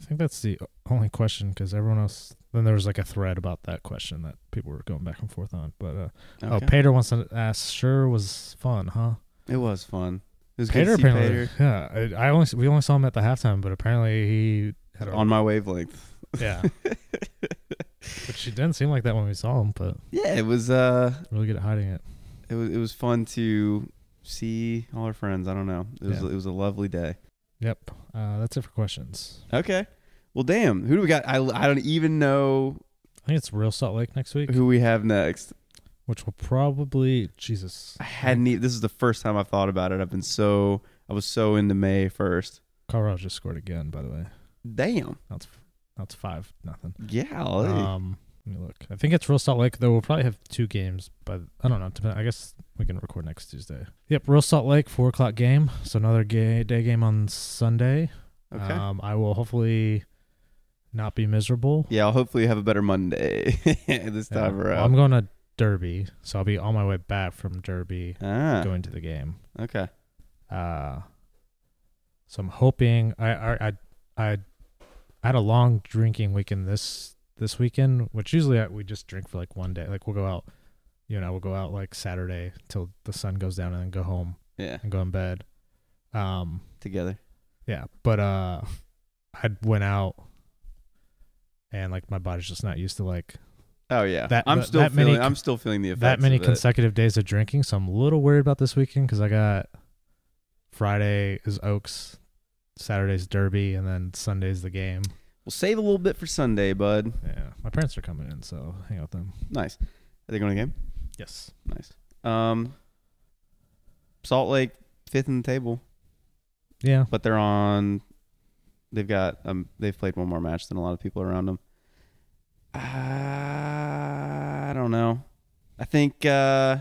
I think that's the only question, because everyone else, then there was like a thread about that question that people were going back and forth on. But uh, okay. oh, Peter wants to ask, sure was fun, huh? It was fun. It was Peter, good to see Peter. Yeah, I, I only we only saw him at the halftime, but apparently he had a, on my wavelength. Yeah, which it didn't seem like that when we saw him, but yeah, it was uh, really good at hiding it. It was it was fun to see all our friends. I don't know. It was yeah. it was a lovely day. Yep, uh, that's it for questions. Okay, well, damn, who do we got? I, I don't even know. I think it's Real Salt Lake next week. Who we have next? Which will probably Jesus. I hadn't. Even, this is the first time I've thought about it. I've been so I was so into May first. Colorado just scored again, by the way. Damn, that's that's five nothing. Yeah. Um, let me look. I think it's Real Salt Lake, though. We'll probably have two games, but I don't know. I guess we can record next Tuesday. Yep, Real Salt Lake, four o'clock game. So another gay day game on Sunday. Okay. Um, I will hopefully not be miserable. Yeah, I'll hopefully have a better Monday this time yeah, around. Well, I'm going to Derby, so I'll be on my way back from Derby ah. going to the game. Okay. Uh, so I'm hoping I I I I had a long drinking weekend this this weekend, which usually I, we just drink for like one day. Like we'll go out, you know, we'll go out like Saturday till the sun goes down and then go home. Yeah. And go in bed. Um. Together. Yeah, but uh, I went out, and like my body's just not used to like. Oh yeah, that, I'm still that feeling. Many, I'm still feeling the effects. That many of consecutive it. days of drinking, so I'm a little worried about this weekend because I got Friday is Oaks, Saturday's Derby, and then Sunday's the game. We'll save a little bit for Sunday, bud. Yeah, my parents are coming in, so hang out with them. Nice. Are they going to the game? Yes. Nice. Um, Salt Lake fifth in the table. Yeah, but they're on. They've got um. They've played one more match than a lot of people around them. I don't know. I think, uh,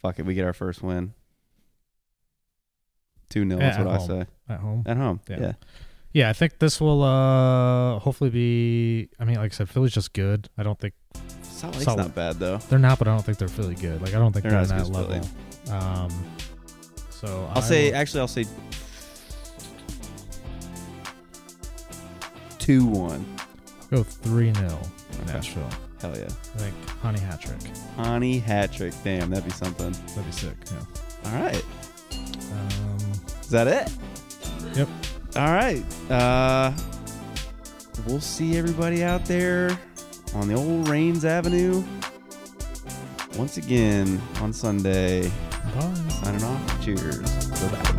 fuck it, we get our first win. two nil, that's what I say. At home? At home, yeah. Yeah, yeah I think this will uh, hopefully be, I mean, like I said, Philly's just good. I don't think. Salt Lake's not bad, though. They're not, but I don't think they're Philly good. Like, I don't think they're on that level. Um, so I'll say, actually, I'll say two one. Go three nil in Nashville. Hell yeah. I think Hany hat trick. Hany hat trick. Damn, that'd be something. That'd be sick, yeah. All right. Um, Is that it? Yep. All right. Uh, we'll see everybody out there on the old Rains Avenue once again on Sunday. Bye. Signing off. Cheers. Bye-bye.